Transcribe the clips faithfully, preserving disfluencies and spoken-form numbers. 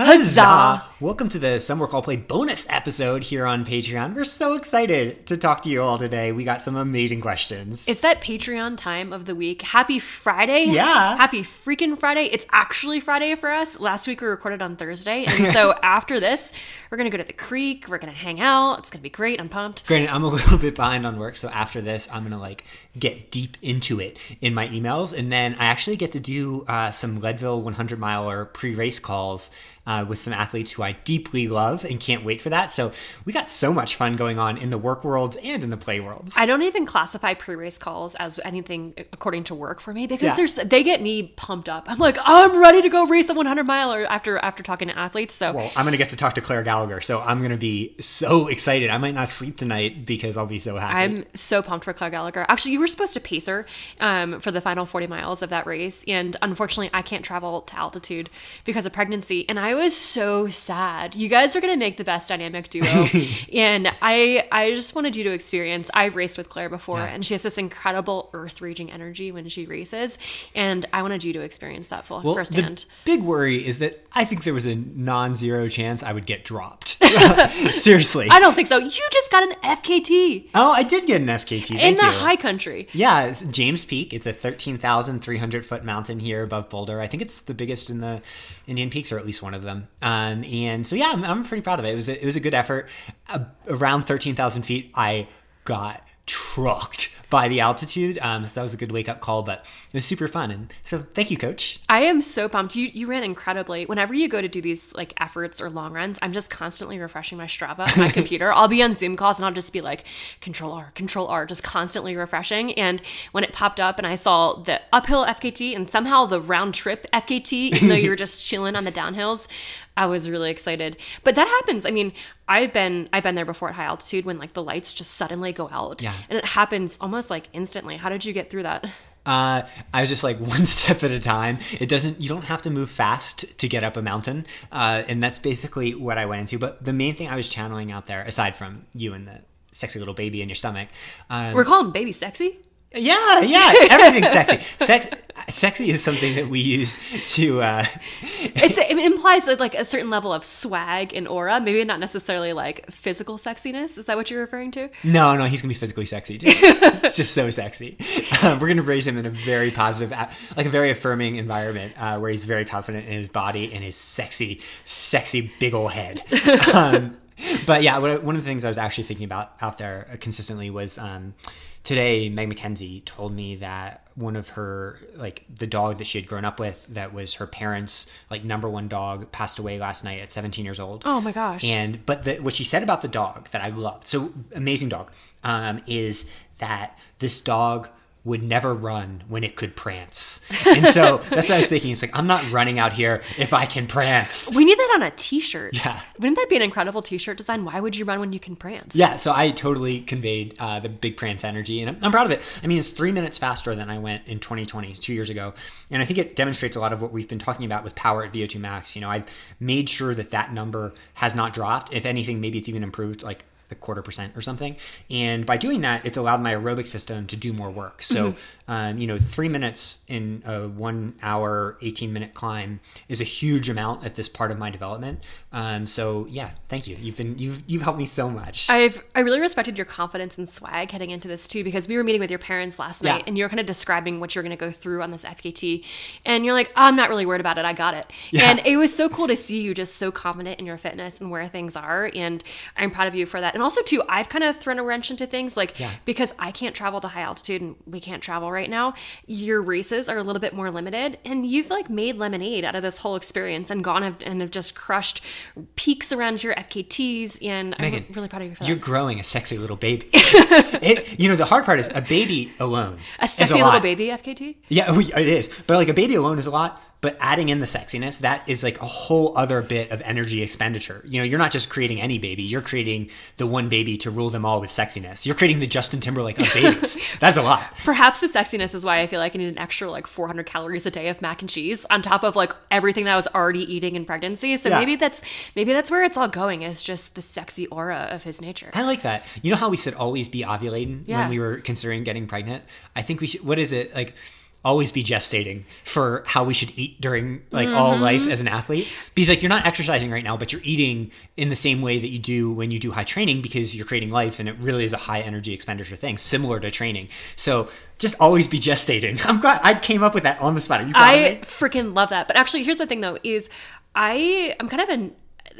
Huzzah! Welcome to the Some Work All Play bonus episode here on Patreon. We're so excited to talk to you all today. We got some amazing questions. It's that Patreon time of the week. Happy Friday. Yeah. Happy freaking Friday. It's actually Friday for us. Last week we recorded on Thursday. And so after this, we're going to go to the creek. We're going to hang out. It's going to be great. I'm pumped. Granted, I'm a little bit behind on work. So after this, I'm going to like get deep into it in my emails. And then I actually get to do uh, some Leadville one hundred miler pre-race calls Uh, with some athletes who I deeply love and can't wait for that. So we got so much fun going on in the work worlds and in the play worlds. I don't even classify pre-race calls as anything according to work for me because yeah. there's they get me pumped up. I'm like, I'm ready to go race a one hundred miler after after talking to athletes. So well, I'm going to get to talk to Claire Gallagher. So I'm going to be so excited. I might not sleep tonight because I'll be so happy. I'm so pumped for Claire Gallagher. Actually, you were supposed to pace her um, for the final forty miles of that race. And unfortunately, I can't travel to altitude because of pregnancy. And I was so sad. You guys are going to make the best dynamic duo. And I I just wanted you to experience, I've raced with Claire before, yeah. and she has this incredible earth-raging energy when she races. And I wanted you to experience that full well, firsthand. The big worry is that I think there was a non-zero chance I would get dropped. Seriously. I don't think so. You just got an F K T. Oh, I did get an F K T. Thank in the you. High country. Yeah, it's James Peak. It's a thirteen thousand three hundred foot mountain here above Boulder. I think it's the biggest in the Indian Peaks, or at least one of them. Them. Um, and so, yeah, I'm, I'm pretty proud of it. It was a, it was a good effort. Uh, around thirteen thousand feet, I got trucked by the altitude. Um, so that was a good wake up call, but it was super fun. And so thank you, coach. I am so pumped. You you ran incredibly. Whenever you go to do these like efforts or long runs, I'm just constantly refreshing my Strava on my computer. I'll be on Zoom calls and I'll just be like, control R, control R, just constantly refreshing. And when it popped up and I saw the uphill F K T and somehow the round trip F K T, even though you were just chilling on the downhills, I was really excited. But that happens. I mean, I've been I've been there before at high altitude when like the lights just suddenly go out. Yeah. And it happens almost like instantly. How did you get through that? Uh, I was just like one step at a time. It doesn't, you don't have to move fast to get up a mountain. Uh, and that's basically what I went into. But the main thing I was channeling out there, aside from you and the sexy little baby in your stomach. Um, We're calling baby sexy? Yeah, yeah, everything's sexy. Sex, sexy is something that we use to. Uh, it's, it implies like a certain level of swag and aura. Maybe not necessarily like physical sexiness. Is that what you're referring to? No, no, he's gonna be physically sexy too. It's just so sexy. Uh, we're gonna raise him in a very positive, like a very affirming environment uh, where he's very confident in his body and his sexy, sexy big ol' head. Um, but yeah, one of the things I was actually thinking about out there consistently was. Um, Today, Meg McKenzie told me that one of her, like the dog that she had grown up with, that was her parents' like number one dog, passed away last night at seventeen years old. Oh my gosh! And but the, what she said about the dog that I loved, so amazing dog, um, is that this dog would never run when it could prance. And so that's what I was thinking. It's like, I'm not running out here if I can prance. We need that on a t-shirt. Yeah. Wouldn't that be an incredible t-shirt design? Why would you run when you can prance? Yeah. So I totally conveyed uh, the big prance energy and I'm, I'm proud of it. I mean, it's three minutes faster than I went in twenty twenty, two years ago. And I think it demonstrates a lot of what we've been talking about with power at V O two max. You know, I've made sure that that number has not dropped. If anything, maybe it's even improved like the quarter percent or something. And by doing that, it's allowed my aerobic system to do more work. So, mm-hmm. um, you know, three minutes in a one hour, eighteen minute climb is a huge amount at this part of my development. Um, so yeah, thank you. You've been, you've, you've helped me so much. I've, I really respected your confidence and swag heading into this too, because we were meeting with your parents last night yeah. and you're kind of describing what you're going to go through on this F K T. And you're like, oh, I'm not really worried about it. I got it. Yeah. And it was so cool to see you just so confident in your fitness and where things are. And I'm proud of you for that. And also too, I've kind of thrown a wrench into things like yeah. because I can't travel to high altitude and we can't travel right now, your races are a little bit more limited and you've like made lemonade out of this whole experience and gone and have just crushed peaks around your F K Ts and Megan, I'm really proud of you for that. You're growing a sexy little baby. It, you know, the hard part is a baby alone. A sexy a little lot. Baby F K T? Yeah, it is. But like a baby alone is a lot. But adding in the sexiness, that is like a whole other bit of energy expenditure. You know, you're not just creating any baby. You're creating the one baby to rule them all with sexiness. You're creating the Justin Timberlake of babies. That's a lot. Perhaps the sexiness is why I feel like I need an extra like four hundred calories a day of mac and cheese on top of like everything that I was already eating in pregnancy. So yeah. maybe that's maybe that's where it's all going is just the sexy aura of his nature. I like that. You know how we said always be ovulating yeah. when we were considering getting pregnant? I think we should, what is it? Like always be gestating for how we should eat during like mm-hmm. all life as an athlete, because like you're not exercising right now, but you're eating in the same way that you do when you do high training, because you're creating life and it really is a high energy expenditure thing, similar to training. So just always be gestating. I'm glad I came up with that on the spot. Are you proud of me? Freaking love that. But actually, here's the thing though, is I I'm kind of an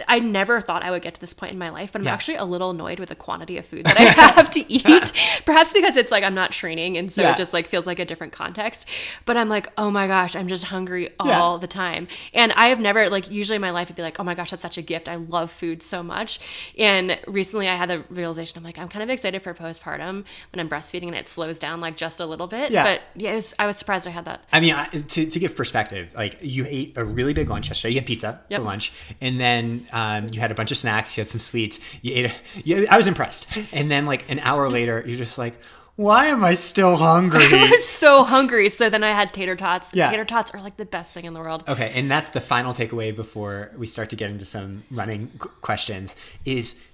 I never thought I would get to this point in my life, but I'm yeah. actually a little annoyed with the quantity of food that I have to eat, perhaps because it's like I'm not training. And so yeah. it just like feels like a different context, but I'm like, oh my gosh, I'm just hungry all yeah. the time. And I have never like, usually in my life, I'd be like, oh my gosh, that's such a gift. I love food so much. And recently I had the realization, I'm like, I'm kind of excited for postpartum when I'm breastfeeding and it slows down like just a little bit. Yeah. But yes, yeah, I was surprised I had that. I mean, I, to, to give perspective, like you ate a really big lunch yesterday, you had pizza yep. for lunch. And then Um, you had a bunch of snacks, you had some sweets, you ate, a, you, I was impressed. And then like an hour later, you're just like, why am I still hungry? I was so hungry. So then I had tater tots. Yeah. Tater tots are like the best thing in the world. Okay. And that's the final takeaway before we start to get into some running questions is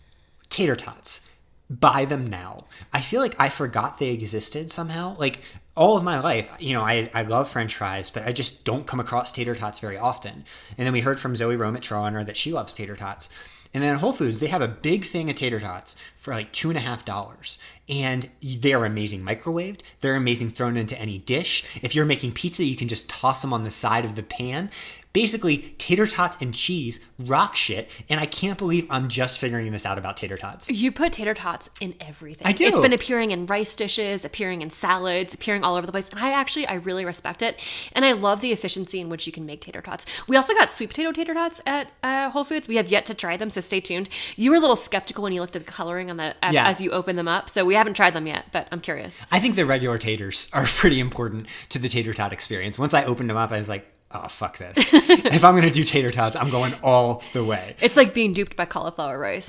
tater tots. Buy them now. I feel like I forgot they existed somehow. Like all of my life, you know, I, I love French fries, but I just don't come across tater tots very often. And then we heard from Zoe Rome at Trail Runner that she loves tater tots. And then at Whole Foods, they have a big thing of tater tots for like two and a half dollars. And they are amazing microwaved. They're amazing thrown into any dish. If you're making pizza, you can just toss them on the side of the pan. Basically, tater tots and cheese rock shit, and I can't believe I'm just figuring this out about tater tots. You put tater tots in everything. I do. It's been appearing in rice dishes, appearing in salads, appearing all over the place, and I actually, I really respect it, and I love the efficiency in which you can make tater tots. We also got sweet potato tater tots at uh, Whole Foods. We have yet to try them, so stay tuned. You were a little skeptical when you looked at the coloring on the yeah. as you open them up, so we haven't tried them yet, but I'm curious. I think the regular taters are pretty important to the tater tot experience. Once I opened them up, I was like, oh, fuck this. If I'm going to do tater tots, I'm going all the way. It's like being duped by cauliflower rice.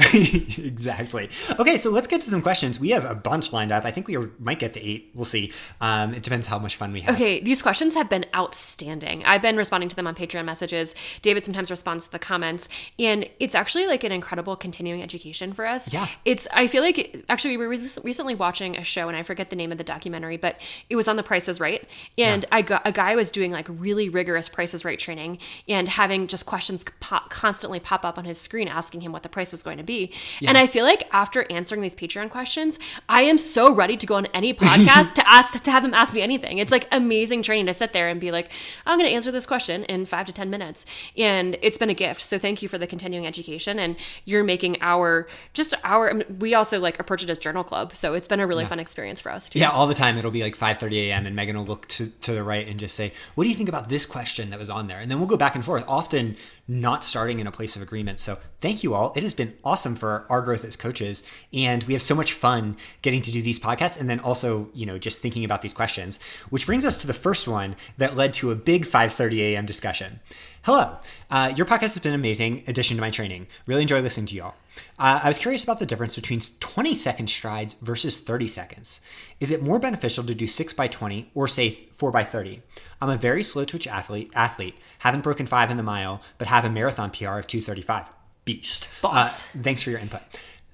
Exactly. Okay, so let's get to some questions. We have a bunch lined up. I think we might get to eight. We'll see. Um, it depends how much fun we have. Okay, these questions have been outstanding. I've been responding to them on Patreon messages. David sometimes responds to the comments. And it's actually like an incredible continuing education for us. Yeah. It's, I feel like, actually, we were recently watching a show, and I forget the name of the documentary, but it was on The Price is Right. And yeah. I got, a guy was doing like really rigorous Price is Right training and having just questions pop, constantly pop up on his screen asking him what the price was going to be. Yeah. And I feel like after answering these Patreon questions, I am so ready to go on any podcast to ask to have them ask me anything. It's like amazing training to sit there and be like, I'm going to answer this question in five to ten minutes. And it's been a gift. So thank you for the continuing education. And you're making our, just our, I mean, we also like approach it as journal club. So it's been a really yeah. fun experience for us too. Yeah, all the time. It'll be like five thirty a.m. and Megan will look to, to the right and just say, what do you think about this question that was on there? And then we'll go back and forth, often not starting in a place of agreement. So thank you all. It has been awesome for our growth as coaches. And we have so much fun getting to do these podcasts. And then also, you know, just thinking about these questions, which brings us to the first one that led to a big five thirty a.m. discussion. Hello. Uh, your podcast has been amazing addition to my training. Really enjoy listening to y'all. Uh, I was curious about the difference between twenty second strides versus thirty seconds. Is it more beneficial to do six by twenty or say four by thirty? I'm a very slow twitch athlete, athlete. Haven't broken five in the mile, but have a marathon P R of two thirty-five. Beast. Boss. Uh, thanks for your input.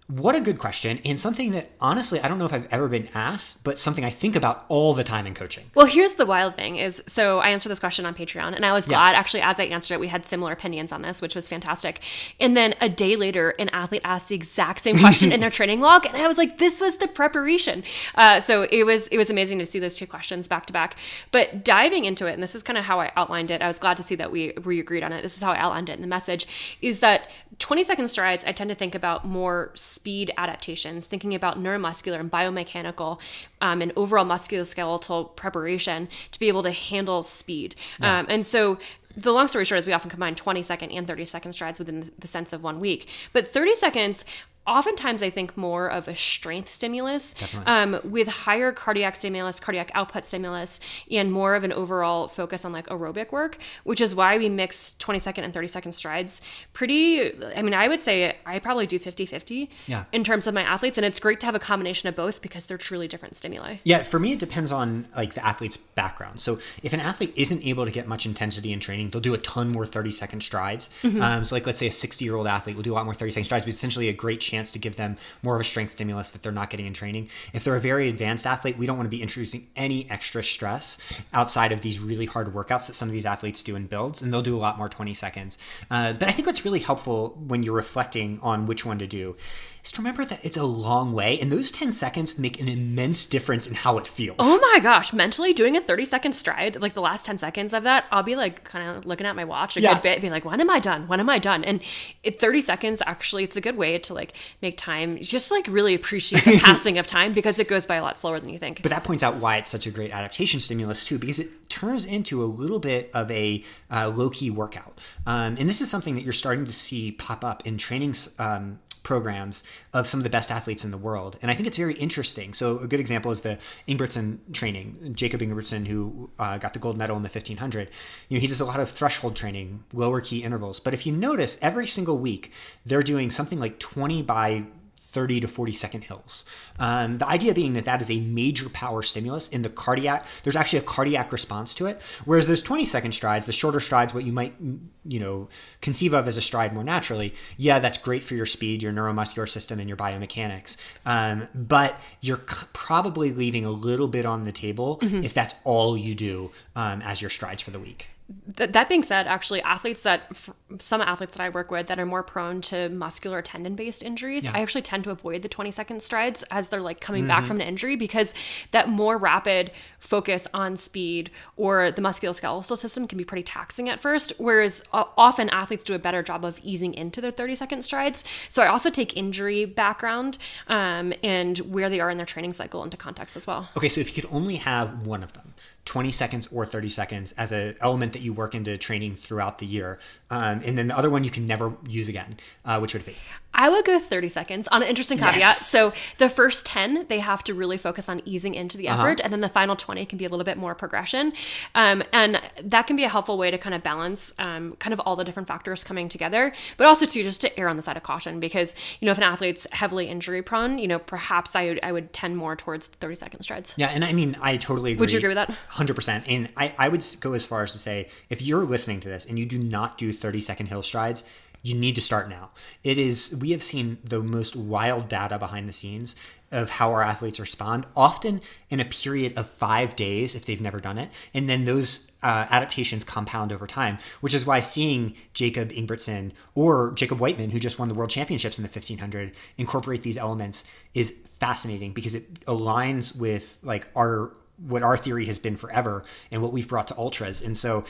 What a good question, and something that, honestly, I don't know if I've ever been asked, but something I think about all the time in coaching. Well, here's the wild thing is, so I answered this question on Patreon, and I was yeah. glad, actually, as I answered it, we had similar opinions on this, which was fantastic. And then a day later, an athlete asked the exact same question in their training log, and I was like, this was the preparation. Uh, so it was it was amazing to see those two questions back to back. But diving into it, and this is kind of how I outlined it, I was glad to see that we, we agreed on it. This is how I outlined it in the message, is that twenty second strides, I tend to think about more speed adaptations, thinking about neuromuscular and biomechanical um, and overall musculoskeletal preparation to be able to handle speed. Yeah. Um, and so the long story short is we often combine twenty second and thirty second strides within the sense of one week. But thirty seconds, oftentimes I think more of a strength stimulus um, with higher cardiac stimulus, cardiac output stimulus, and more of an overall focus on like aerobic work, which is why we mix twenty second and thirty second strides pretty, I mean, I would say I probably do fifty-fifty yeah. in terms of my athletes. And it's great to have a combination of both because they're truly different stimuli. Yeah. For me, it depends on like the athlete's background. So if an athlete isn't able to get much intensity in training, they'll do a ton more thirty second strides. Mm-hmm. Um, so like, let's say a sixty year old athlete will do a lot more thirty second strides, but it's essentially a great chance to give them more of a strength stimulus that they're not getting in training. If they're a very advanced athlete, we don't want to be introducing any extra stress outside of these really hard workouts that some of these athletes do in builds, and they'll do a lot more twenty seconds. Uh, but I think what's really helpful when you're reflecting on which one to do is to remember that it's a long way, and those ten seconds make an immense difference in how it feels. Oh my gosh, mentally doing a thirty second stride, like the last ten seconds of that, I'll be like kind of looking at my watch a yeah. good bit, being like, when am I done? When am I done? And it, thirty seconds, actually, it's a good way to like make time, just like really appreciate the passing of time, because it goes by a lot slower than you think. But that points out why it's such a great adaptation stimulus too, because it turns into a little bit of a uh, low-key workout. Um, and this is something that you're starting to see pop up in training um programs of some of the best athletes in the world. And I think it's very interesting. So a good example is the Ingebrigtsen training, Jakob Ingebrigtsen, who uh, got the gold medal in the fifteen hundred. You know, he does a lot of threshold training, lower key intervals. But if you notice, every single week, they're doing something like twenty by thirty to forty second hills. Um, the idea being that that is a major power stimulus in the cardiac. There's actually a cardiac response to it. Whereas those twenty second strides, the shorter strides, what you might, you know, conceive of as a stride more naturally. Yeah, that's great for your speed, your neuromuscular system, and your biomechanics. Um, but you're c- probably leaving a little bit on the table mm-hmm. if that's all you do um, as your strides for the week. Th- that being said, actually, athletes that f- some athletes that I work with that are more prone to muscular tendon-based injuries, yeah. I actually tend to avoid the twenty second strides as they're like coming mm-hmm. back from an injury, because that more rapid focus on speed or the musculoskeletal system can be pretty taxing at first, whereas uh, often athletes do a better job of easing into their thirty second strides. So I also take injury background um, and where they are in their training cycle into context as well. Okay, so if you could only have one of them, twenty seconds or thirty seconds, as an element that you work into training throughout the year. Um, and then the other one you can never use again, uh, which would be? I would go thirty seconds on an interesting caveat. Yes. So the first ten, they have to really focus on easing into the effort. Uh-huh. And then the final twenty can be a little bit more progression. Um, and that can be a helpful way to kind of balance um, kind of all the different factors coming together, but also too, just to err on the side of caution, because, you know, if an athlete's heavily injury prone, you know, perhaps I would, I would tend more towards thirty second strides. Yeah. And I mean, I totally agree. Would you agree with that? one hundred percent. And I, I would go as far as to say, if you're listening to this and you do not do thirty second hill strides, you need to start now. It is, we have seen the most wild data behind the scenes of how our athletes respond, often in a period of five days if they've never done it. And then those uh, adaptations compound over time, which is why seeing Jakob Ingebrigtsen or Jacob Wightman, who just won the world championships in the fifteen hundred, incorporate these elements is fascinating, because it aligns with like our what our theory has been forever and what we've brought to ultras. And so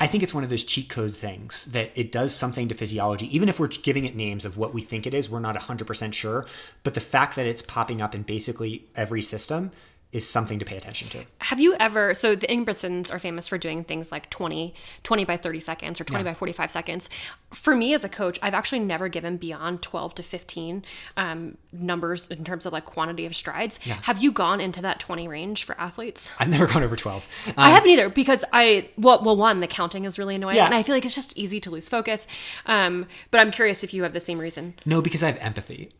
I think it's one of those cheat code things that it does something to physiology. Even if we're giving it names of what we think it is, we're not one hundred percent sure. But the fact that it's popping up in basically every system is something to pay attention to. Have you ever, so the Ingebrigtsens are famous for doing things like twenty by thirty seconds or twenty yeah. by forty-five seconds. For me as a coach, I've actually never given beyond twelve to fifteen um, numbers in terms of like quantity of strides. Yeah. Have you gone into that twenty range for athletes? I've never gone over twelve. Um, I haven't either, because I, well, well, one, the counting is really annoying yeah. and I feel like it's just easy to lose focus. Um, but I'm curious if you have the same reason. No, because I have empathy.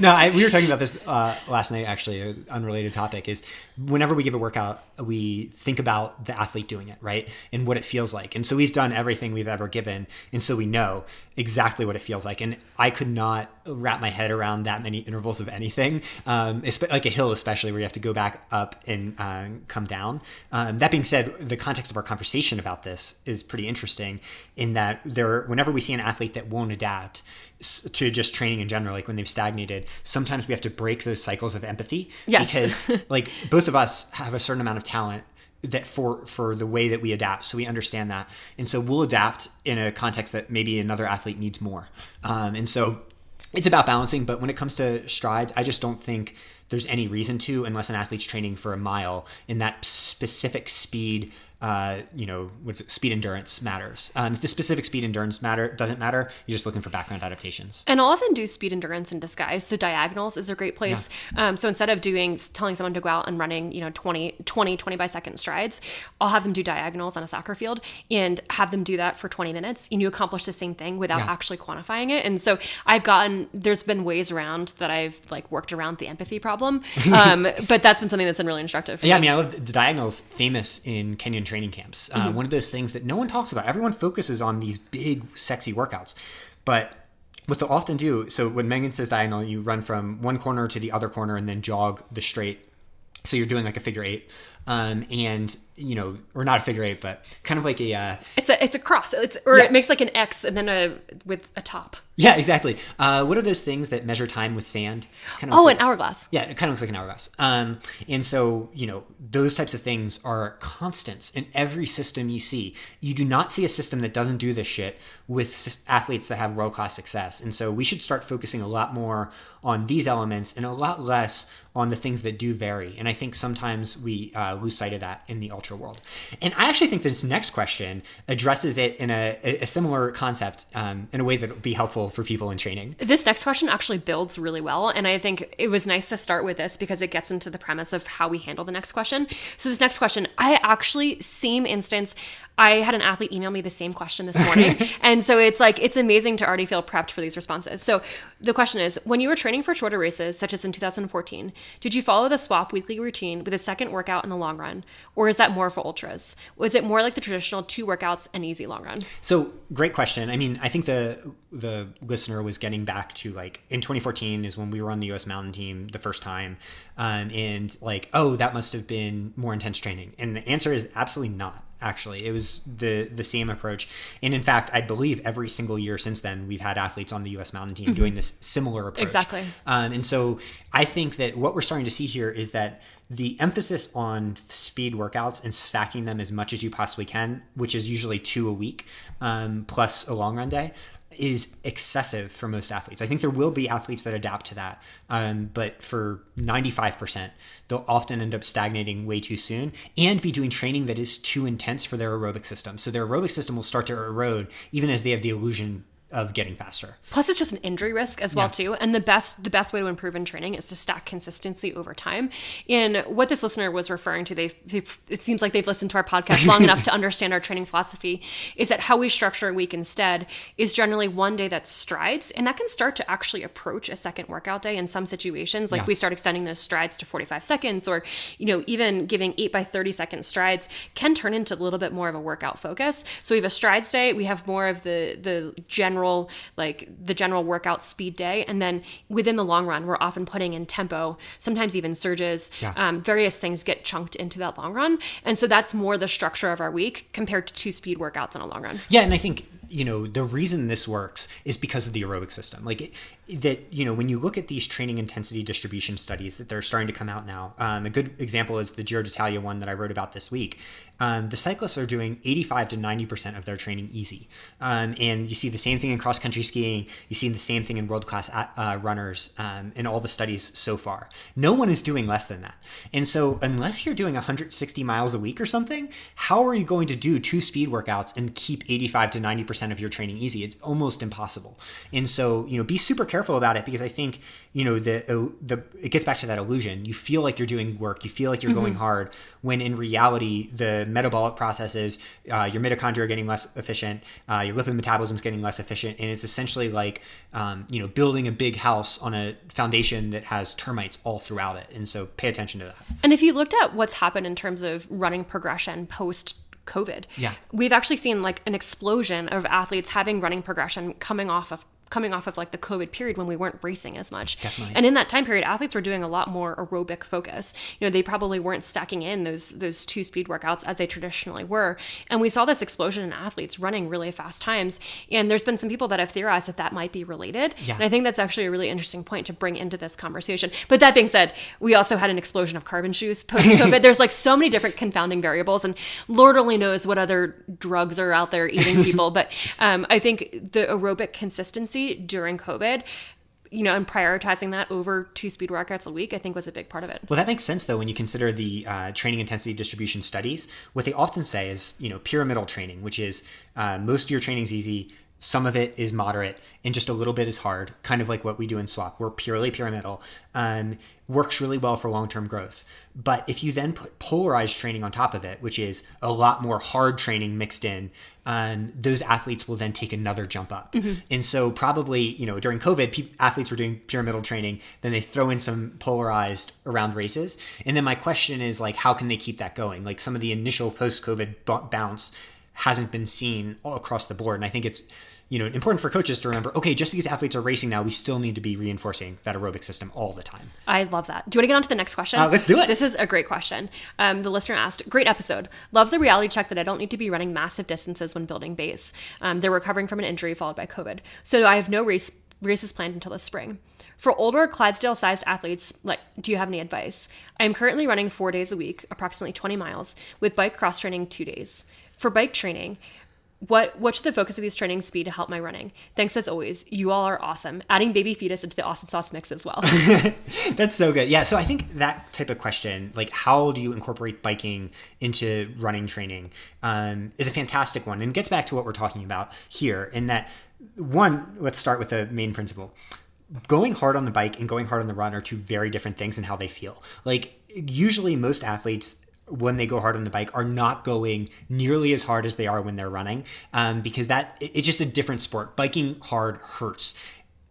No, I, we were talking about this uh, last night, actually, unrelated topic is whenever we give a workout, we think about the athlete doing it, right? And what it feels like. And so we've done everything we've ever given. And so we know exactly what it feels like. And I could not wrap my head around that many intervals of anything, um, like a hill, especially where you have to go back up and uh, come down. Um, that being said, the context of our conversation about this is pretty interesting in that there, whenever we see an athlete that won't adapt to just training in general, like when they've stagnated, sometimes we have to break those cycles of empathy. Yes. Because like both of us have a certain amount of talent that for, for the way that we adapt. So we understand that. And so we'll adapt in a context that maybe another athlete needs more. Um, and so it's about balancing, but when it comes to strides, I just don't think there's any reason to, unless an athlete's training for a mile in that specific speed, uh, you know, what's it? Speed endurance matters. Um, if the specific speed endurance matter doesn't matter, you're just looking for background adaptations. And I'll often do speed endurance in disguise. So diagonals is a great place. Yeah. Um, so instead of doing, telling someone to go out and running, you know, twenty, twenty, twenty by second strides, I'll have them do diagonals on a soccer field and have them do that for twenty minutes. And you accomplish the same thing without yeah. actually quantifying it. And so I've gotten, there's been ways around that I've like worked around the empathy problem. Um, but that's been something that's been really instructive for yeah, me. I mean, I love the diagonals, famous in Kenyan training camps. Uh, mm-hmm. One of those things that no one talks about. Everyone focuses on these big, sexy workouts, but what they'll often do, so when Megan says diagonal, you run from one corner to the other corner and then jog the straight. So you're doing like a figure eight, um, and you know, or not a figure eight, but kind of like a. Uh, it's a it's a cross. It's or yeah. It makes like an X and then a with a top. Yeah, exactly. Uh, what are those things that measure time with sand? Kind of oh, an like, hourglass. Yeah, it kind of looks like an hourglass. Um, and so you know, those types of things are constants in every system you see. You do not see a system that doesn't do this shit with athletes that have world class success. And so we should start focusing a lot more on these elements and a lot less on the things that do vary. And I think sometimes we uh, lose sight of that in the ultra world. And I actually think this next question addresses it in a, a similar concept um, in a way that will be helpful for people in training. This next question actually builds really well. And I think it was nice to start with this because it gets into the premise of how we handle the next question. So this next question, I actually, same instance, I had an athlete email me the same question this morning. And so it's like, it's amazing to already feel prepped for these responses. So the question is, when you were training for shorter races, such as in two thousand fourteen, did you follow the swap weekly routine with a second workout in the long run? Or is that more for ultras? Was it more like the traditional two workouts and easy long run? So great question. I mean, I think the the listener was getting back to like in twenty fourteen is when we were on the U S mountain team the first time. Um, and like, oh, that must have been more intense training. And the answer is absolutely not. Actually, it was the the same approach. And in fact, I believe every single year since then, we've had athletes on the U S mountain team mm-hmm. doing this similar approach. Exactly. Um, and so I think that what we're starting to see here is that the emphasis on speed workouts and stacking them as much as you possibly can, which is usually two a week um, plus a long run day, is excessive for most athletes. I think there will be athletes that adapt to that. Um, but for ninety-five percent, they'll often end up stagnating way too soon and be doing training that is too intense for their aerobic system. So their aerobic system will start to erode even as they have the illusion of getting faster. Plus it's just an injury risk as well yeah. too. And the best the best way to improve in training is to stack consistency over time. And what this listener was referring to, they've, they've it seems like they've listened to our podcast long enough to understand our training philosophy, is that how we structure a week instead is generally one day that's strides. And that can start to actually approach a second workout day in some situations. Like yeah. we start extending those strides to forty-five seconds, or you know, even giving eight by thirty second strides can turn into a little bit more of a workout focus. So we have a strides day, we have more of the the general like the general workout speed day. And then within the long run, we're often putting in tempo, sometimes even surges, yeah. um, various things get chunked into that long run. And so that's more the structure of our week compared to two speed workouts on a long run. Yeah. And I think, you know, the reason this works is because of the aerobic system. Like it, that, you know, when you look at these training intensity distribution studies that they're starting to come out now, um, a good example is the Giro d'Italia one that I wrote about this week. Um, the cyclists are doing eighty-five to ninety percent of their training easy. Um, and you see the same thing in cross-country skiing. You see the same thing in world-class uh, runners um, in all the studies so far. No one is doing less than that. And so unless you're doing one hundred sixty miles a week or something, how are you going to do two speed workouts and keep eighty-five to ninety percent of your training easy? It's almost impossible. And so, you know, be super careful about it, because I think, you know, the the it gets back to that illusion. You feel like you're doing work. You feel like you're mm-hmm. going hard, when in reality, the metabolic processes, uh, your mitochondria are getting less efficient, uh, your lipid metabolism is getting less efficient, and it's essentially like um, you know, building a big house on a foundation that has termites all throughout it. And so pay attention to that. And if you looked at what's happened in terms of running progression post COVID, yeah. we've actually seen like an explosion of athletes having running progression coming off of coming off of like the COVID period when we weren't racing as much. Definitely. And in that time period, athletes were doing a lot more aerobic focus. You know, they probably weren't stacking in those those two speed workouts as they traditionally were. And we saw this explosion in athletes running really fast times. And there's been some people that have theorized that that might be related. Yeah. And I think that's actually a really interesting point to bring into this conversation. But that being said, we also had an explosion of carbon shoes post-COVID. There's like so many different confounding variables, and Lord only knows what other drugs are out there eating people. But um, I think the aerobic consistency during COVID, you know, and prioritizing that over two speed workouts a week, I think was a big part of it. Well, that makes sense though, when you consider the uh, training intensity distribution studies. What they often say is, you know, pyramidal training, which is uh, most of your training is easy, some of it is moderate, and just a little bit is hard, kind of like what we do in swap. We're purely pyramidal. Um, works really well for long-term growth. But if you then put polarized training on top of it, which is a lot more hard training mixed in, um, those athletes will then take another jump up. Mm-hmm. And so probably, you know, during COVID, pe- athletes were doing pyramidal training, then they throw in some polarized around races. And then my question is, like, how can they keep that going? Like, some of the initial post-COVID b- bounce hasn't been seen all across the board. And I think it's you know, important for coaches to remember, okay, just because athletes are racing now, we still need to be reinforcing that aerobic system all the time. I love that. Do you want to get on to the next question? Uh, let's do it. This is a great question. Um, the listener asked, great episode. Love the reality check that I don't need to be running massive distances when building base. Um, they're recovering from an injury followed by COVID. So I have no race races planned until the spring. For older Clydesdale-sized athletes, like, do you have any advice? I'm currently running four days a week, approximately twenty miles, with bike cross-training two days. For bike training, What what should the focus of these trainings be to help my running? Thanks as always. You all are awesome. Adding baby fetus into the awesome sauce mix as well. That's so good. Yeah. So I think that type of question, like how do you incorporate biking into running training, um, is a fantastic one and gets back to what we're talking about here. In that, one, let's start with the main principle. Going hard on the bike and going hard on the run are two very different things in how they feel. Like usually most athletes, when they go hard on the bike, are not going nearly as hard as they are when they're running, um, because that it's just a different sport. Biking hard hurts.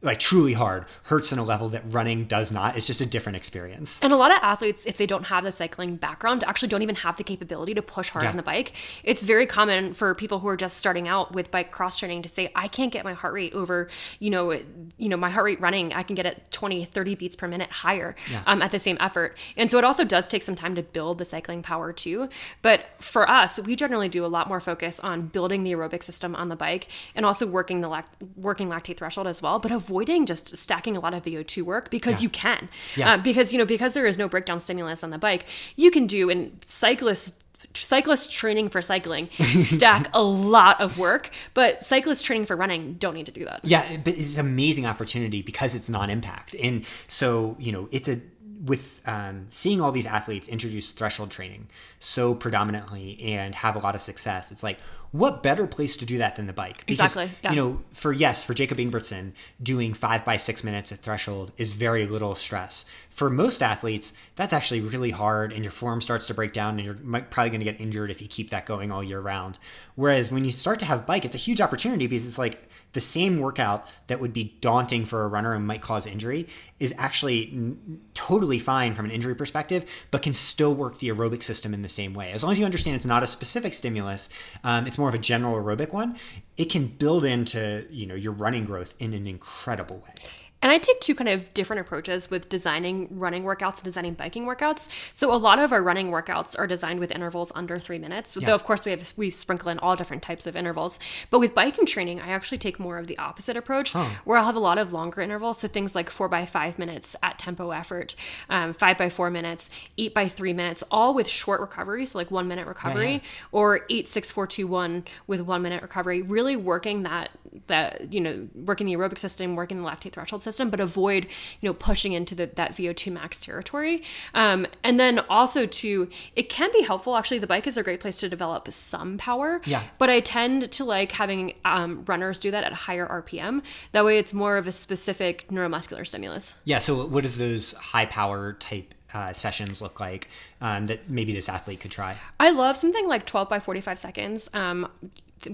Like truly hard hurts on a level that running does not. It's just a different experience. And a lot of athletes, if they don't have the cycling background, actually don't even have the capability to push hard yeah. on the bike. It's very common for people who are just starting out with bike cross training to say, I can't get my heart rate over, you know, you know, my heart rate running, I can get it twenty, thirty beats per minute higher yeah. um, at the same effort. And so it also does take some time to build the cycling power too. But for us, we generally do a lot more focus on building the aerobic system on the bike and also working the lact- working lactate threshold as well. But avoiding just stacking a lot of V O two work because yeah. you can, yeah. uh, because, you know, because there is no breakdown stimulus on the bike, you can do in cyclist cyclist training for cycling, stack a lot of work, but cyclist training for running don't need to do that. Yeah. But it's an amazing opportunity because it's non-impact. And so, you know, it's a, with um, seeing all these athletes introduce threshold training so predominantly and have a lot of success, it's like, what better place to do that than the bike? Because, exactly. Yeah. You know, for yes, for Jakob Ingebrigtsen, doing five by six minutes at threshold is very little stress. For most athletes, that's actually really hard, and your form starts to break down, and you're probably going to get injured if you keep that going all year round. Whereas when you start to have bike, it's a huge opportunity because it's like, the same workout that would be daunting for a runner and might cause injury is actually n- totally fine from an injury perspective, but can still work the aerobic system in the same way. As long as you understand it's not a specific stimulus, um, it's more of a general aerobic one, it can build into, you know, your running growth in an incredible way. And I take two kind of different approaches with designing running workouts and designing biking workouts. So a lot of our running workouts are designed with intervals under three minutes. Yeah. Though, of course, we have we sprinkle in all different types of intervals. But with biking training, I actually take more of the opposite approach, huh. where I'll have a lot of longer intervals. So things like four by five minutes at tempo effort, um, five by four minutes, eight by three minutes, all with short recovery. So like one minute recovery, yeah, yeah. or eight, six, four, two, one with one minute recovery. Really working that that you know working the aerobic system, working the lactate threshold system. System, but avoid, you know, pushing into the, that V O two max territory. Um, and then also to, it can be helpful. Actually, the bike is a great place to develop some power, yeah. but I tend to like having um, runners do that at higher R P M. That way it's more of a specific neuromuscular stimulus. Yeah. So what is those high power type uh, sessions look like um, that maybe this athlete could try? I love something like twelve by forty-five seconds. Um,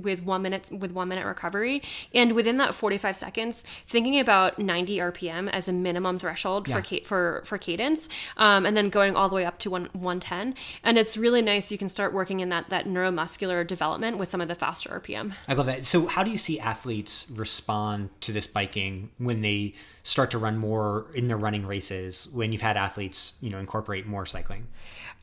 with one minute with one minute recovery, and within that forty-five seconds thinking about ninety R P M as a minimum threshold yeah. for ca- for for cadence, um, and then going all the way up to one ten, and it's really nice. You can start working in that that neuromuscular development with some of the faster R P M. I love that. So how do you see athletes respond to this biking when they start to run more in their running races, when you've had athletes, you know, incorporate more cycling?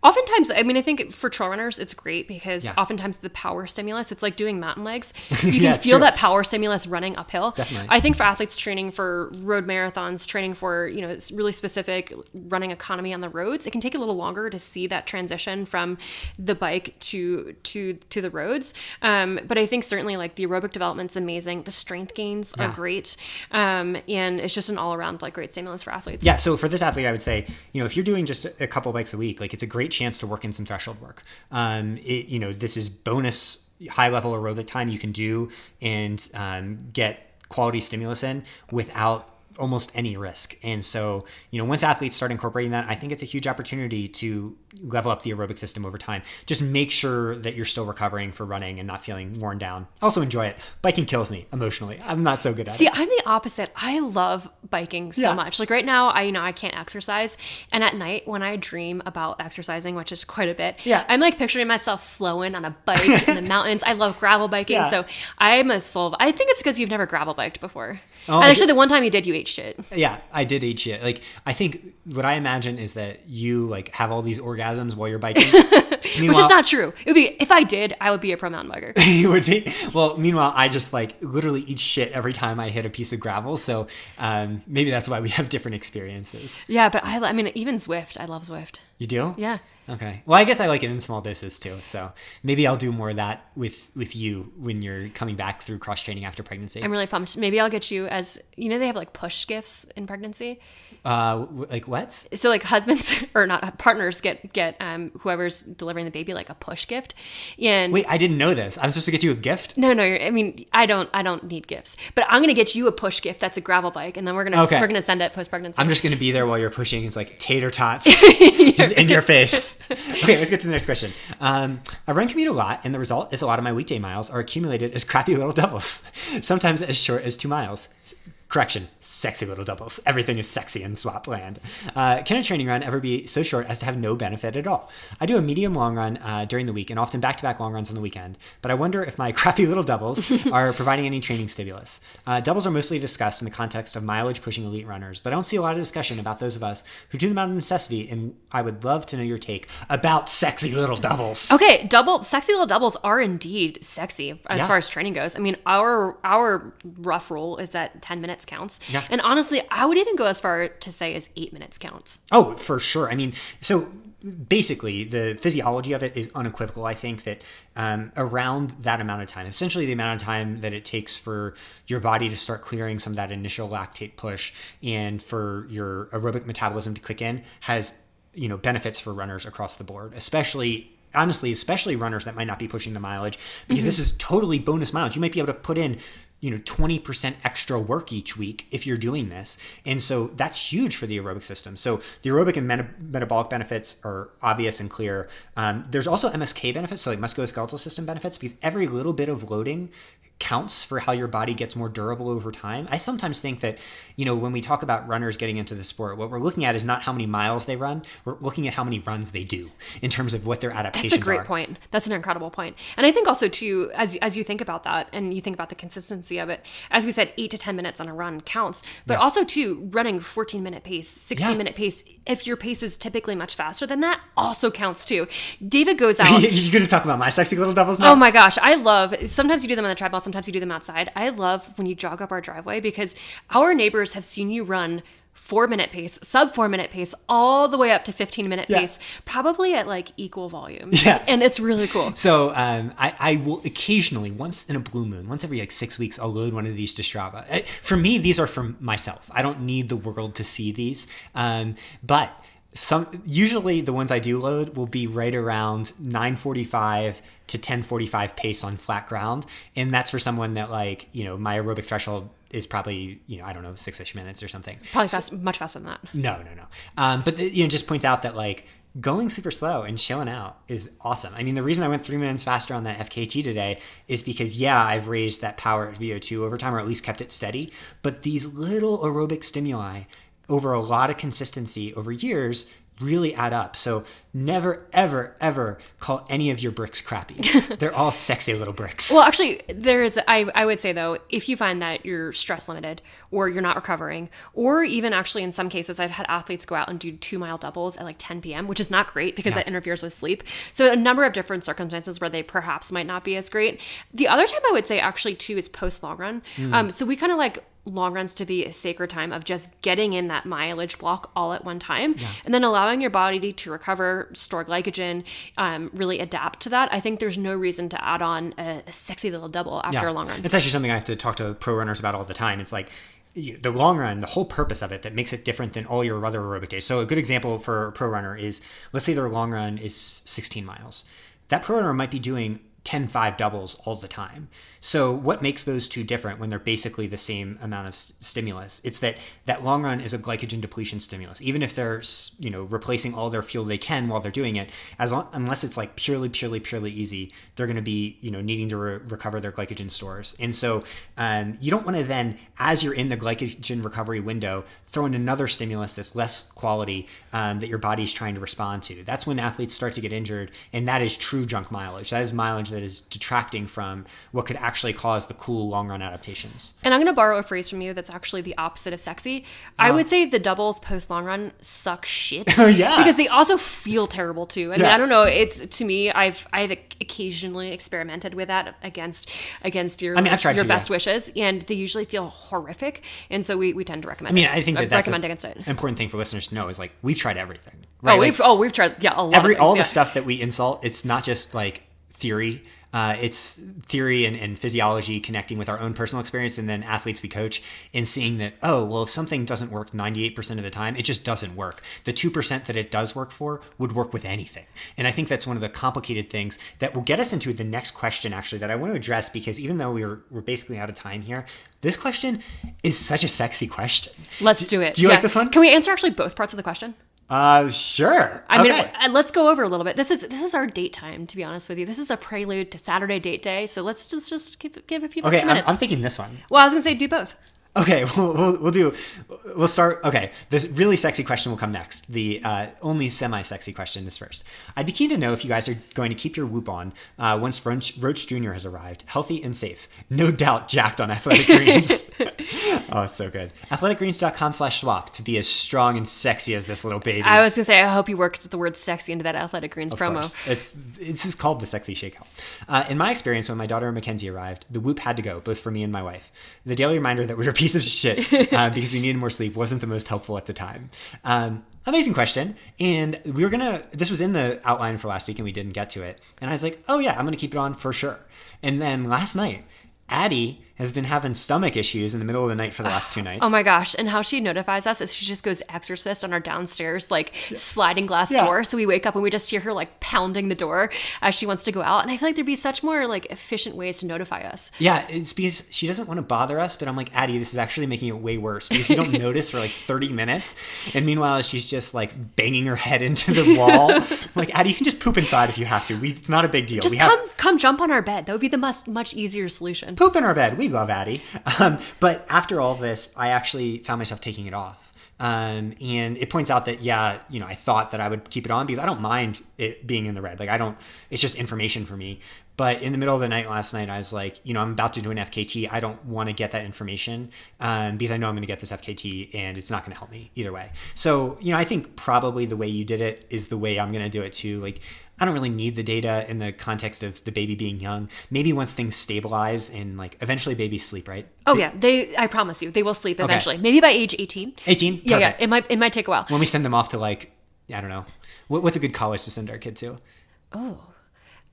Oftentimes, I mean, I think for trail runners, it's great because yeah. oftentimes the power stimulus, it's like doing mountain legs. You can yeah, feel true. That power stimulus running uphill. Definitely. I think for athletes training for road marathons, training for, you know, really specific running economy on the roads, it can take a little longer to see that transition from the bike to, to, to the roads. Um, but I think certainly like the aerobic development's amazing. The strength gains yeah. are great. Um, and it's just an all-around like great stimulus for athletes. Yeah. So for this athlete, I would say, you know, if you're doing just a couple bikes a week, like it's a great chance to work in some threshold work. Um, it, you know, this is bonus high level aerobic time you can do and um, get quality stimulus in without almost any risk. And so, you know, once athletes start incorporating that, I think it's a huge opportunity to level up the aerobic system over time. Just make sure that you're still recovering for running and not feeling worn down. Also enjoy it. Biking kills me emotionally. I'm not so good at See, it. See, I'm the opposite. I love biking so yeah. much. Like right now, I, you know, I can't exercise. And at night when I dream about exercising, which is quite a bit, yeah. I'm like picturing myself flowing on a bike in the mountains. I love gravel biking. Yeah. So I'm a soul. I think it's because you've never gravel biked before. Oh, and actually the one time you did, you ate shit. Yeah, I did eat shit. Like, I think what I imagine is that you like have all these orgasms while you're biking. Which is not true. It would be, if I did, I would be a pro mountain biker. You would be. Well, meanwhile, I just like literally eat shit every time I hit a piece of gravel. So um, maybe that's why we have different experiences. Yeah, but I, I mean, even Zwift, I love Zwift. You do? Yeah. Okay. Well, I guess I like it in small doses too. So maybe I'll do more of that with, with you when you're coming back through cross training after pregnancy. I'm really pumped. Maybe I'll get you as, you know, they have like push gifts in pregnancy. Uh, like what? So like husbands or not partners get, get, um, whoever's delivering the baby, like a push gift. And wait, I didn't know this. I'm supposed to get you a gift? No, no. You're, I mean, I don't, I don't need gifts, but I'm going to get you a push gift. That's a gravel bike. And then we're going to, okay. we're going to send it post pregnancy. I'm just going to be there while you're pushing. It's like tater tots just in your face. Okay, let's get to the next question. Um, I run commute a lot, and the result is a lot of my weekday miles are accumulated as crappy little doubles, sometimes as short as two miles. Correction, sexy little doubles. Everything is sexy in swap land. Uh, can a training run ever be so short as to have no benefit at all? I do a medium long run uh, during the week and often back-to-back long runs on the weekend, but I wonder if my crappy little doubles are providing any training stimulus. Uh, doubles are mostly discussed in the context of mileage-pushing elite runners, but I don't see a lot of discussion about those of us who do them out of necessity, and I would love to know your take about sexy little doubles. Okay, double sexy little doubles are indeed sexy as yeah. far as training goes. I mean, our our rough rule is that ten minutes counts. Yeah. And honestly, I would even go as far to say as eight minutes counts. Oh, for sure. I mean, so basically the physiology of it is unequivocal. I think that um, around that amount of time, essentially the amount of time that it takes for your body to start clearing some of that initial lactate push and for your aerobic metabolism to kick in has, you know, benefits for runners across the board, especially honestly, especially runners that might not be pushing the mileage because mm-hmm. this is totally bonus mileage. You might be able to put in you know, twenty percent extra work each week if you're doing this. And so that's huge for the aerobic system. So the aerobic and meta- metabolic benefits are obvious and clear. Um, there's also M S K benefits, so like musculoskeletal system benefits, because every little bit of loading counts for how your body gets more durable over time. I sometimes think that, you know, when we talk about runners getting into the sport, what we're looking at is not how many miles they run. We're looking at how many runs they do in terms of what their adaptations are. That's a great are. point. That's an incredible point. And I think also too, as as you think about that and you think about the consistency of it, as we said, eight to ten minutes on a run counts, but yeah. also too, running fourteen minute pace, sixteen yeah. minute pace, if your pace is typically much faster than that, also counts too. David goes out. You're going to talk about my sexy little doubles now? Oh my gosh. I love, sometimes you do them on the treadmill. Sometimes you do them outside. I love when you jog up our driveway because our neighbors have seen you run four minute pace, sub four minute pace, all the way up to fifteen minute yeah. pace, probably at like equal volume. Yeah. And it's really cool. So um, I, I will occasionally, once in a blue moon, once every like six weeks, I'll load one of these to Strava. For me, these are for myself. I don't need the world to see these. Um, but some usually the ones I do load will be right around nine forty-five to ten forty-five pace on flat ground. And that's for someone that like, you know, my aerobic threshold is probably, you know, I don't know, six-ish minutes or something. Probably fast, so, much faster than that. No, no, no. Um, but, the, you know, just points out that like going super slow and chilling out is awesome. I mean, the reason I went three minutes faster on that F K T today is because, yeah, I've raised that power at V O two over time, or at least kept it steady. But these little aerobic stimuli over a lot of consistency over years really add up. So never, ever, ever call any of your bricks crappy. They're all sexy little bricks. Well, actually, there is, I, I would say though, if you find that you're stress limited or you're not recovering, or even actually in some cases, I've had athletes go out and do two mile doubles at like ten p.m., which is not great because yeah. that interferes with sleep. So a number of different circumstances where they perhaps might not be as great. The other time I would say actually too is post long run. Mm. Um, so we kind of like long runs to be a sacred time of just getting in that mileage block all at one time yeah. and then allowing your body to recover, store glycogen, um, really adapt to that. I think there's no reason to add on a, a sexy little double after yeah. a long run. It's actually something I have to talk to pro runners about all the time. It's like, the long run, the whole purpose of it that makes it different than all your other aerobic days. So a good example for a pro runner is, let's say their long run is sixteen miles. That pro runner might be doing ten five doubles all the time. So what makes those two different when they're basically the same amount of st- stimulus? It's that that long run is a glycogen depletion stimulus. Even if they're, you know, replacing all their fuel they can while they're doing it, as long, unless it's like purely, purely, purely easy, they're going to be, you know, needing to re- recover their glycogen stores. And so um, you don't want to then, as you're in the glycogen recovery window, throw in another stimulus that's less quality um, that your body's trying to respond to. That's when athletes start to get injured, and that is true junk mileage. That is mileage that is detracting from what could actually cause the cool long run adaptations. And I'm going to borrow a phrase from you that's actually the opposite of sexy. Uh, I would say the doubles post long run suck shit. Yeah. Because they also feel terrible too. I mean, yeah. I don't know. It's, to me, I've I've occasionally experimented with that against against your I mean, I've tried your to, best yeah. wishes, and they usually feel horrific. And so we, we tend to recommend. I mean, it. I think that that's recommend against it. An important thing for listeners to know is like we've tried everything. Right? Oh, we've like, oh we've tried yeah a lot. Every of things, all yeah. the stuff that we insult. It's not just like theory. Uh, it's theory and, and physiology connecting with our own personal experience, and then athletes we coach, and seeing that, oh, well, if something doesn't work ninety-eight percent of the time, it just doesn't work. The two percent that it does work for would work with anything. And I think that's one of the complicated things that will get us into the next question, actually, that I want to address, because even though we were, we're basically out of time here, this question is such a sexy question. Let's do it. Do you yeah. like this one? Can we answer actually both parts of the question? Uh, sure. I mean, okay. Let's go over a little bit. This is this is our date time, to be honest with you. This is a prelude to Saturday date day. So let's just, just give, give a few okay, minutes. Okay, I'm, I'm thinking this one. Well, I was going to say do both. Okay, we'll, we'll, we'll do, we'll start, okay. This really sexy question will come next. The uh, only semi-sexy question is first. I'd be keen to know if you guys are going to keep your Whoop on uh, once Roach, Roach Junior has arrived, healthy and safe. No doubt jacked on Athletic Greens. Oh, it's so good. athletic greens dot com slash swap to be as strong and sexy as this little baby. I was going to say, I hope you worked the word sexy into that Athletic Greens of promo. Course. It's, this is called the sexy shakeout. Uh, in my experience, when my daughter Mackenzie arrived, the Whoop had to go, both for me and my wife. The daily reminder that we were piece of shit uh, because we needed more sleep wasn't the most helpful at the time. Um, amazing question. And we were going to, this was in the outline for last week and we didn't get to it. And I was like, oh yeah, I'm going to keep it on for sure. And then last night, Addie has been having stomach issues in the middle of the night for the last two nights. Oh my gosh. And how she notifies us is she just goes exorcist on our downstairs, like yeah. sliding glass yeah. door. So we wake up and we just hear her like pounding the door as she wants to go out. And I feel like there'd be such more like efficient ways to notify us. Yeah. It's because she doesn't want to bother us, but I'm like, Addie, this is actually making it way worse because we don't notice for like thirty minutes. And meanwhile, she's just like banging her head into the wall. I'm like, Addie, you can just poop inside if you have to. We, it's not a big deal. Just we come, have... come jump on our bed. That would be the much, much easier solution. Poop in our bed. We love Addie. Um, but after all this, I actually found myself taking it off. Um, and it points out that, yeah, you know, I thought that I would keep it on because I don't mind it being in the red. Like I don't, it's just information for me. But in the middle of the night last night, I was like, you know, I'm about to do an F K T. I don't want to get that information um, because I know I'm going to get this F K T and it's not going to help me either way. So, you know, I think probably the way you did it is the way I'm going to do it too. Like, I don't really need the data in the context of the baby being young. Maybe once things stabilize and like eventually babies sleep, right? Oh they, yeah, they. I promise you, they will sleep eventually. Okay. Maybe by age eighteen. eighteen. Yeah, yeah. It might it might take a while. When we send them off to like, I don't know, what, what's a good college to send our kid to? Oh,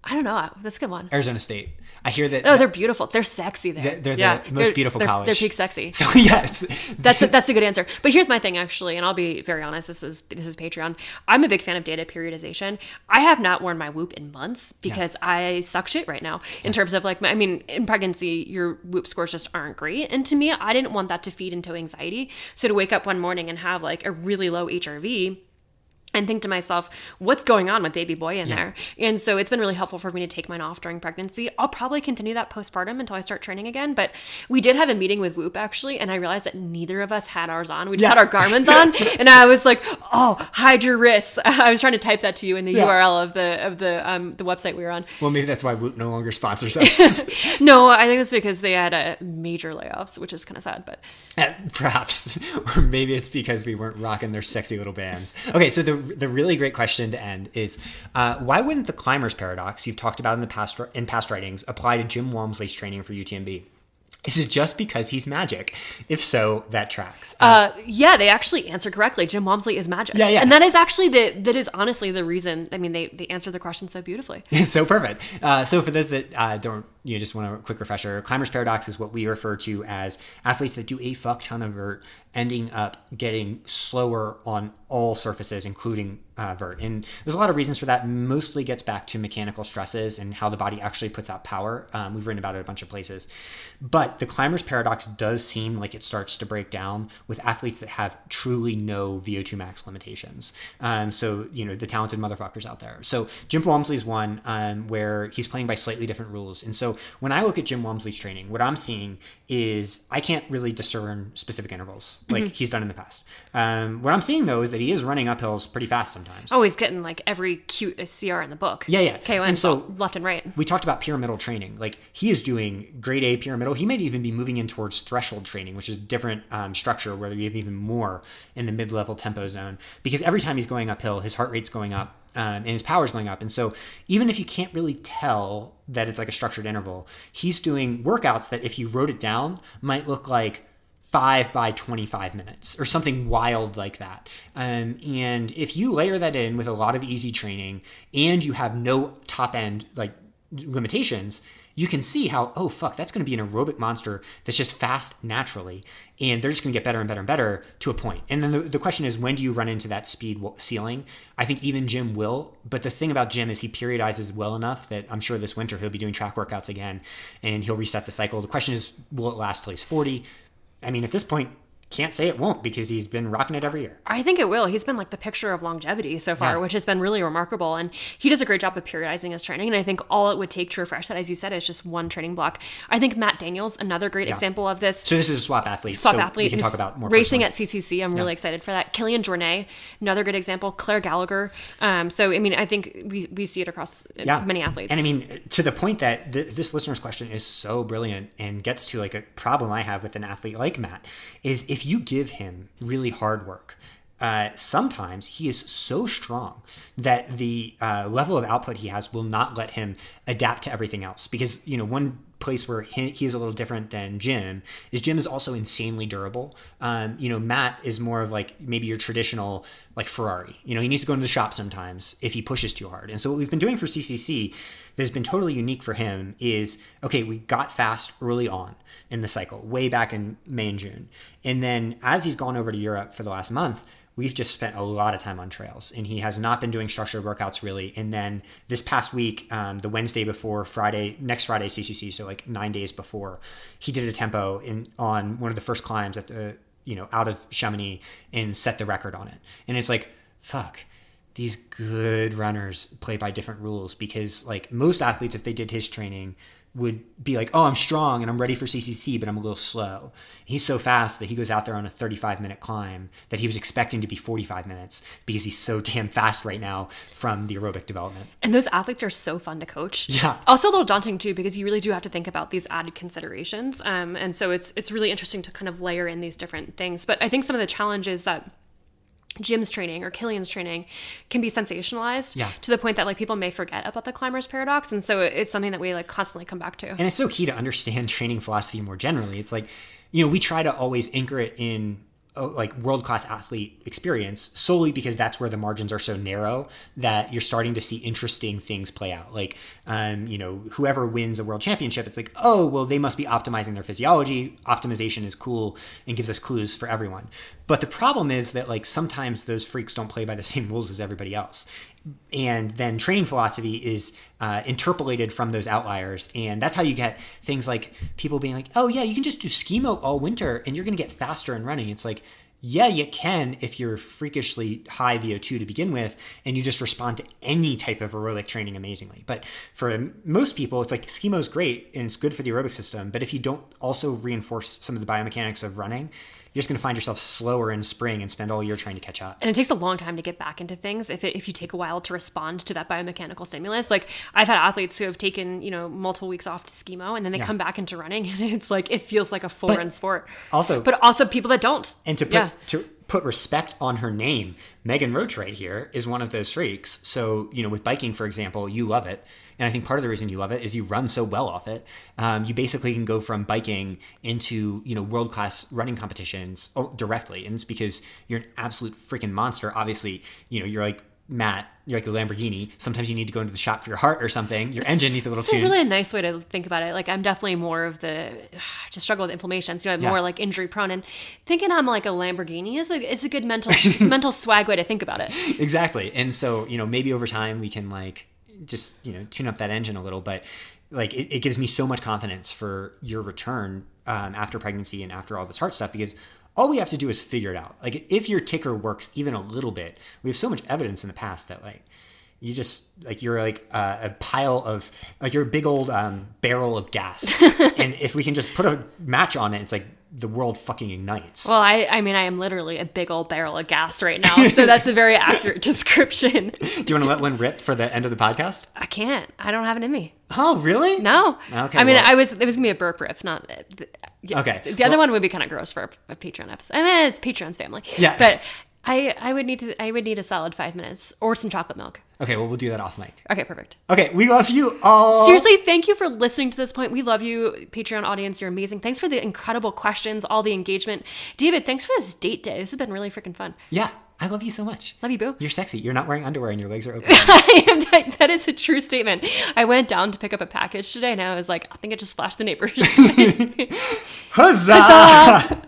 I don't know. That's a good one. Arizona State. I hear that. Oh, that, they're beautiful. They're sexy there. They're, they're yeah. the most they're, beautiful they're, college. They're peak sexy. So yes, that's a, that's a good answer. But here's my thing, actually, and I'll be very honest. This is this is Patreon. I'm a big fan of data periodization. I have not worn my Whoop in months because yeah. I suck shit right now in yeah. terms of like, my, I mean, in pregnancy, your Whoop scores just aren't great. And to me, I didn't want that to feed into anxiety. So to wake up one morning and have like a really low H R V. And think to myself, what's going on with baby boy in yeah. there? And so it's been really helpful for me to take mine off during pregnancy. I'll probably continue that postpartum until I start training again. But we did have a meeting with Whoop, actually, and I realized that neither of us had ours on. We just yeah. had our Garmin's on. And I was like, oh, hide your wrists. I was trying to type that to you in the yeah. U R L of the of the um, the website we were on. Well, maybe that's why Whoop no longer sponsors us. No, I think it's because they had a major layoffs, which is kind of sad. But uh, perhaps. Or maybe it's because we weren't rocking their sexy little bands. Okay, so the The really great question to end is, uh, why wouldn't the Climber's Paradox you've talked about in the past in past writings apply to Jim Walmsley's training for U T M B? Is it just because he's magic? If so, that tracks. Uh, uh, yeah, they actually answer correctly. Jim Walmsley is magic. Yeah, yeah. And that is actually the that is honestly the reason. I mean, they they answered the question so beautifully. It's so perfect. Uh, so for those that uh, don't. You know, just want a quick refresher. Climber's Paradox is what we refer to as athletes that do a fuck ton of vert, ending up getting slower on all surfaces, including uh, vert. And there's a lot of reasons for that. Mostly gets back to mechanical stresses and how the body actually puts out power. Um, we've written about it a bunch of places. But the Climber's Paradox does seem like it starts to break down with athletes that have truly no V O two max limitations. Um, so, you know, the talented motherfuckers out there. So Jim Walmsley's one um, where he's playing by slightly different rules. And so when I look at Jim Walmsley's training, what I'm seeing is I can't really discern specific intervals like mm-hmm. he's done in the past. Um, what I'm seeing, though, is that he is running up hills pretty fast sometimes. Oh, he's getting like every cute C R in the book. Yeah, yeah. K O and so left and right. We talked about pyramidal training. Like he is doing grade A pyramidal. He might even be moving in towards threshold training, which is different um, structure where you have even more in the mid-level tempo zone, because every time he's going uphill, his heart rate's going up. Um, and his power's going up. And so even if you can't really tell that it's like a structured interval, he's doing workouts that if you wrote it down might look like five by twenty-five minutes or something wild like that. Um, and if you layer that in with a lot of easy training and you have no top end like limitations, you can see how, oh, fuck, that's going to be an aerobic monster that's just fast naturally. And they're just going to get better and better and better to a point. And then the, the question is, when do you run into that speed ceiling? I think even Jim will. But the thing about Jim is he periodizes well enough that I'm sure this winter he'll be doing track workouts again and he'll reset the cycle. The question is, will it last till he's forty? I mean, at this point, can't say it won't because he's been rocking it every year. I think it will. He's been like the picture of longevity so far, yeah. which has been really remarkable. And he does a great job of periodizing his training. And I think all it would take to refresh that, as you said, is just one training block. I think Matt Daniels, another great yeah. example of this. So this is a swap athlete. Swap so athlete. We can talk about more racing personally. At C C C. I'm yeah. really excited for that. Killian Jornet, another good example. Claire Gallagher. Um, so, I mean, I think we, we see it across yeah. many athletes. And I mean, to the point that th- this listener's question is so brilliant and gets to like a problem I have with an athlete like Matt is if If you give him really hard work, uh, sometimes he is so strong that the uh, level of output he has will not let him adapt to everything else. Because, you know, one place where he, he is a little different than Jim is Jim is also insanely durable. Um, you know, Matt is more of like maybe your traditional like Ferrari. You know, he needs to go into the shop sometimes if he pushes too hard. And so what we've been doing for C C C that's been totally unique for him is, okay, we got fast early on in the cycle, way back in May and June. And then as he's gone over to Europe for the last month, we've just spent a lot of time on trails and he has not been doing structured workouts really. And then this past week, um, the Wednesday before Friday, next Friday C C C, so like nine days before, he did a tempo in on one of the first climbs at the, you know, out of Chamonix and set the record on it. And it's like, fuck. These good runners play by different rules because like most athletes, if they did his training, would be like, oh, I'm strong and I'm ready for C C C, but I'm a little slow. He's so fast that he goes out there on a thirty-five minute climb that he was expecting to be forty-five minutes because he's so damn fast right now from the aerobic development. And those athletes are so fun to coach. Yeah. Also a little daunting too, because you really do have to think about these added considerations. Um, and so it's, it's really interesting to kind of layer in these different things. But I think some of the challenges that Jim's training or Killian's training can be sensationalized yeah. to the point that like people may forget about the Climber's Paradox. And so it's something that we like constantly come back to. And it's so key to understand training philosophy more generally. It's like, you know, we try to always anchor it in like world-class athlete experience solely because that's where the margins are so narrow that you're starting to see interesting things play out. Like, um, you know, whoever wins a world championship, it's like, oh, well, they must be optimizing their physiology. Optimization is cool and gives us clues for everyone. But the problem is that like sometimes those freaks don't play by the same rules as everybody else. And then training philosophy is uh, interpolated from those outliers. And that's how you get things like people being like, oh, yeah, you can just do schemo all winter and you're going to get faster in running. It's like, yeah, you can if you're freakishly high V O two to begin with and you just respond to any type of aerobic training amazingly. But for most people, it's like schemo is great and it's good for the aerobic system. But if you don't also reinforce some of the biomechanics of running, you're just going to find yourself slower in spring and spend all year trying to catch up. And it takes a long time to get back into things if it, if you take a while to respond to that biomechanical stimulus. Like I've had athletes who have taken, you know, multiple weeks off to schemo and then they yeah. come back into running and it's like it feels like a full-on sport. Also, but also people that don't. And to put, yeah. to put respect on her name, Megan Roach right here is one of those freaks. So, you know, with biking, for example, you love it. And I think part of the reason you love it is you run so well off it. Um, you basically can go from biking into, you know, world-class running competitions directly. And it's because you're an absolute freaking monster. Obviously, you know, you're like Matt, you're like a Lamborghini. Sometimes you need to go into the shop for your heart or something. Your engine needs a little tune. It's really a nice way to think about it. Like, I'm definitely more of the, just struggle with inflammation. So I'm yeah. more like injury prone. And thinking I'm like a Lamborghini is a, is a good mental mental swag way to think about it. Exactly. And so, you know, maybe over time we can like just, you know, tune up that engine a little. But like it, it gives me so much confidence for your return um, after pregnancy and after all this heart stuff, because all we have to do is figure it out. Like, if your ticker works even a little bit, we have so much evidence in the past that like you just like you're like uh, a pile of like you're a big old um, barrel of gas, and if we can just put a match on it, it's like the world fucking ignites. Well, I I mean I am literally a big old barrel of gas right now, so that's a very accurate description. Do you want to let one rip for the end of the podcast? I can't. I don't have it in me. Oh, really? No. Okay. I mean, well. I was it was gonna be a burp rip, not. Th- Yeah. Okay. The other well, one would be kind of gross for a, a Patreon episode. I mean, it's Patreon's family. Yeah. But I, I would need to I would need a solid five minutes or some chocolate milk. Okay, well, we'll do that off mic. Okay, perfect. Okay, we love you all. Seriously, thank you for listening to this point. We love you, Patreon audience. You're amazing. Thanks for the incredible questions, all the engagement. David, thanks for this date day. This has been really freaking fun. Yeah. I love you so much. Love you, boo. You're sexy. You're not wearing underwear and your legs are open. I am, that, that is a true statement. I went down to pick up a package today and I was like, I think I just flashed the neighbors. Huzzah! Huzzah!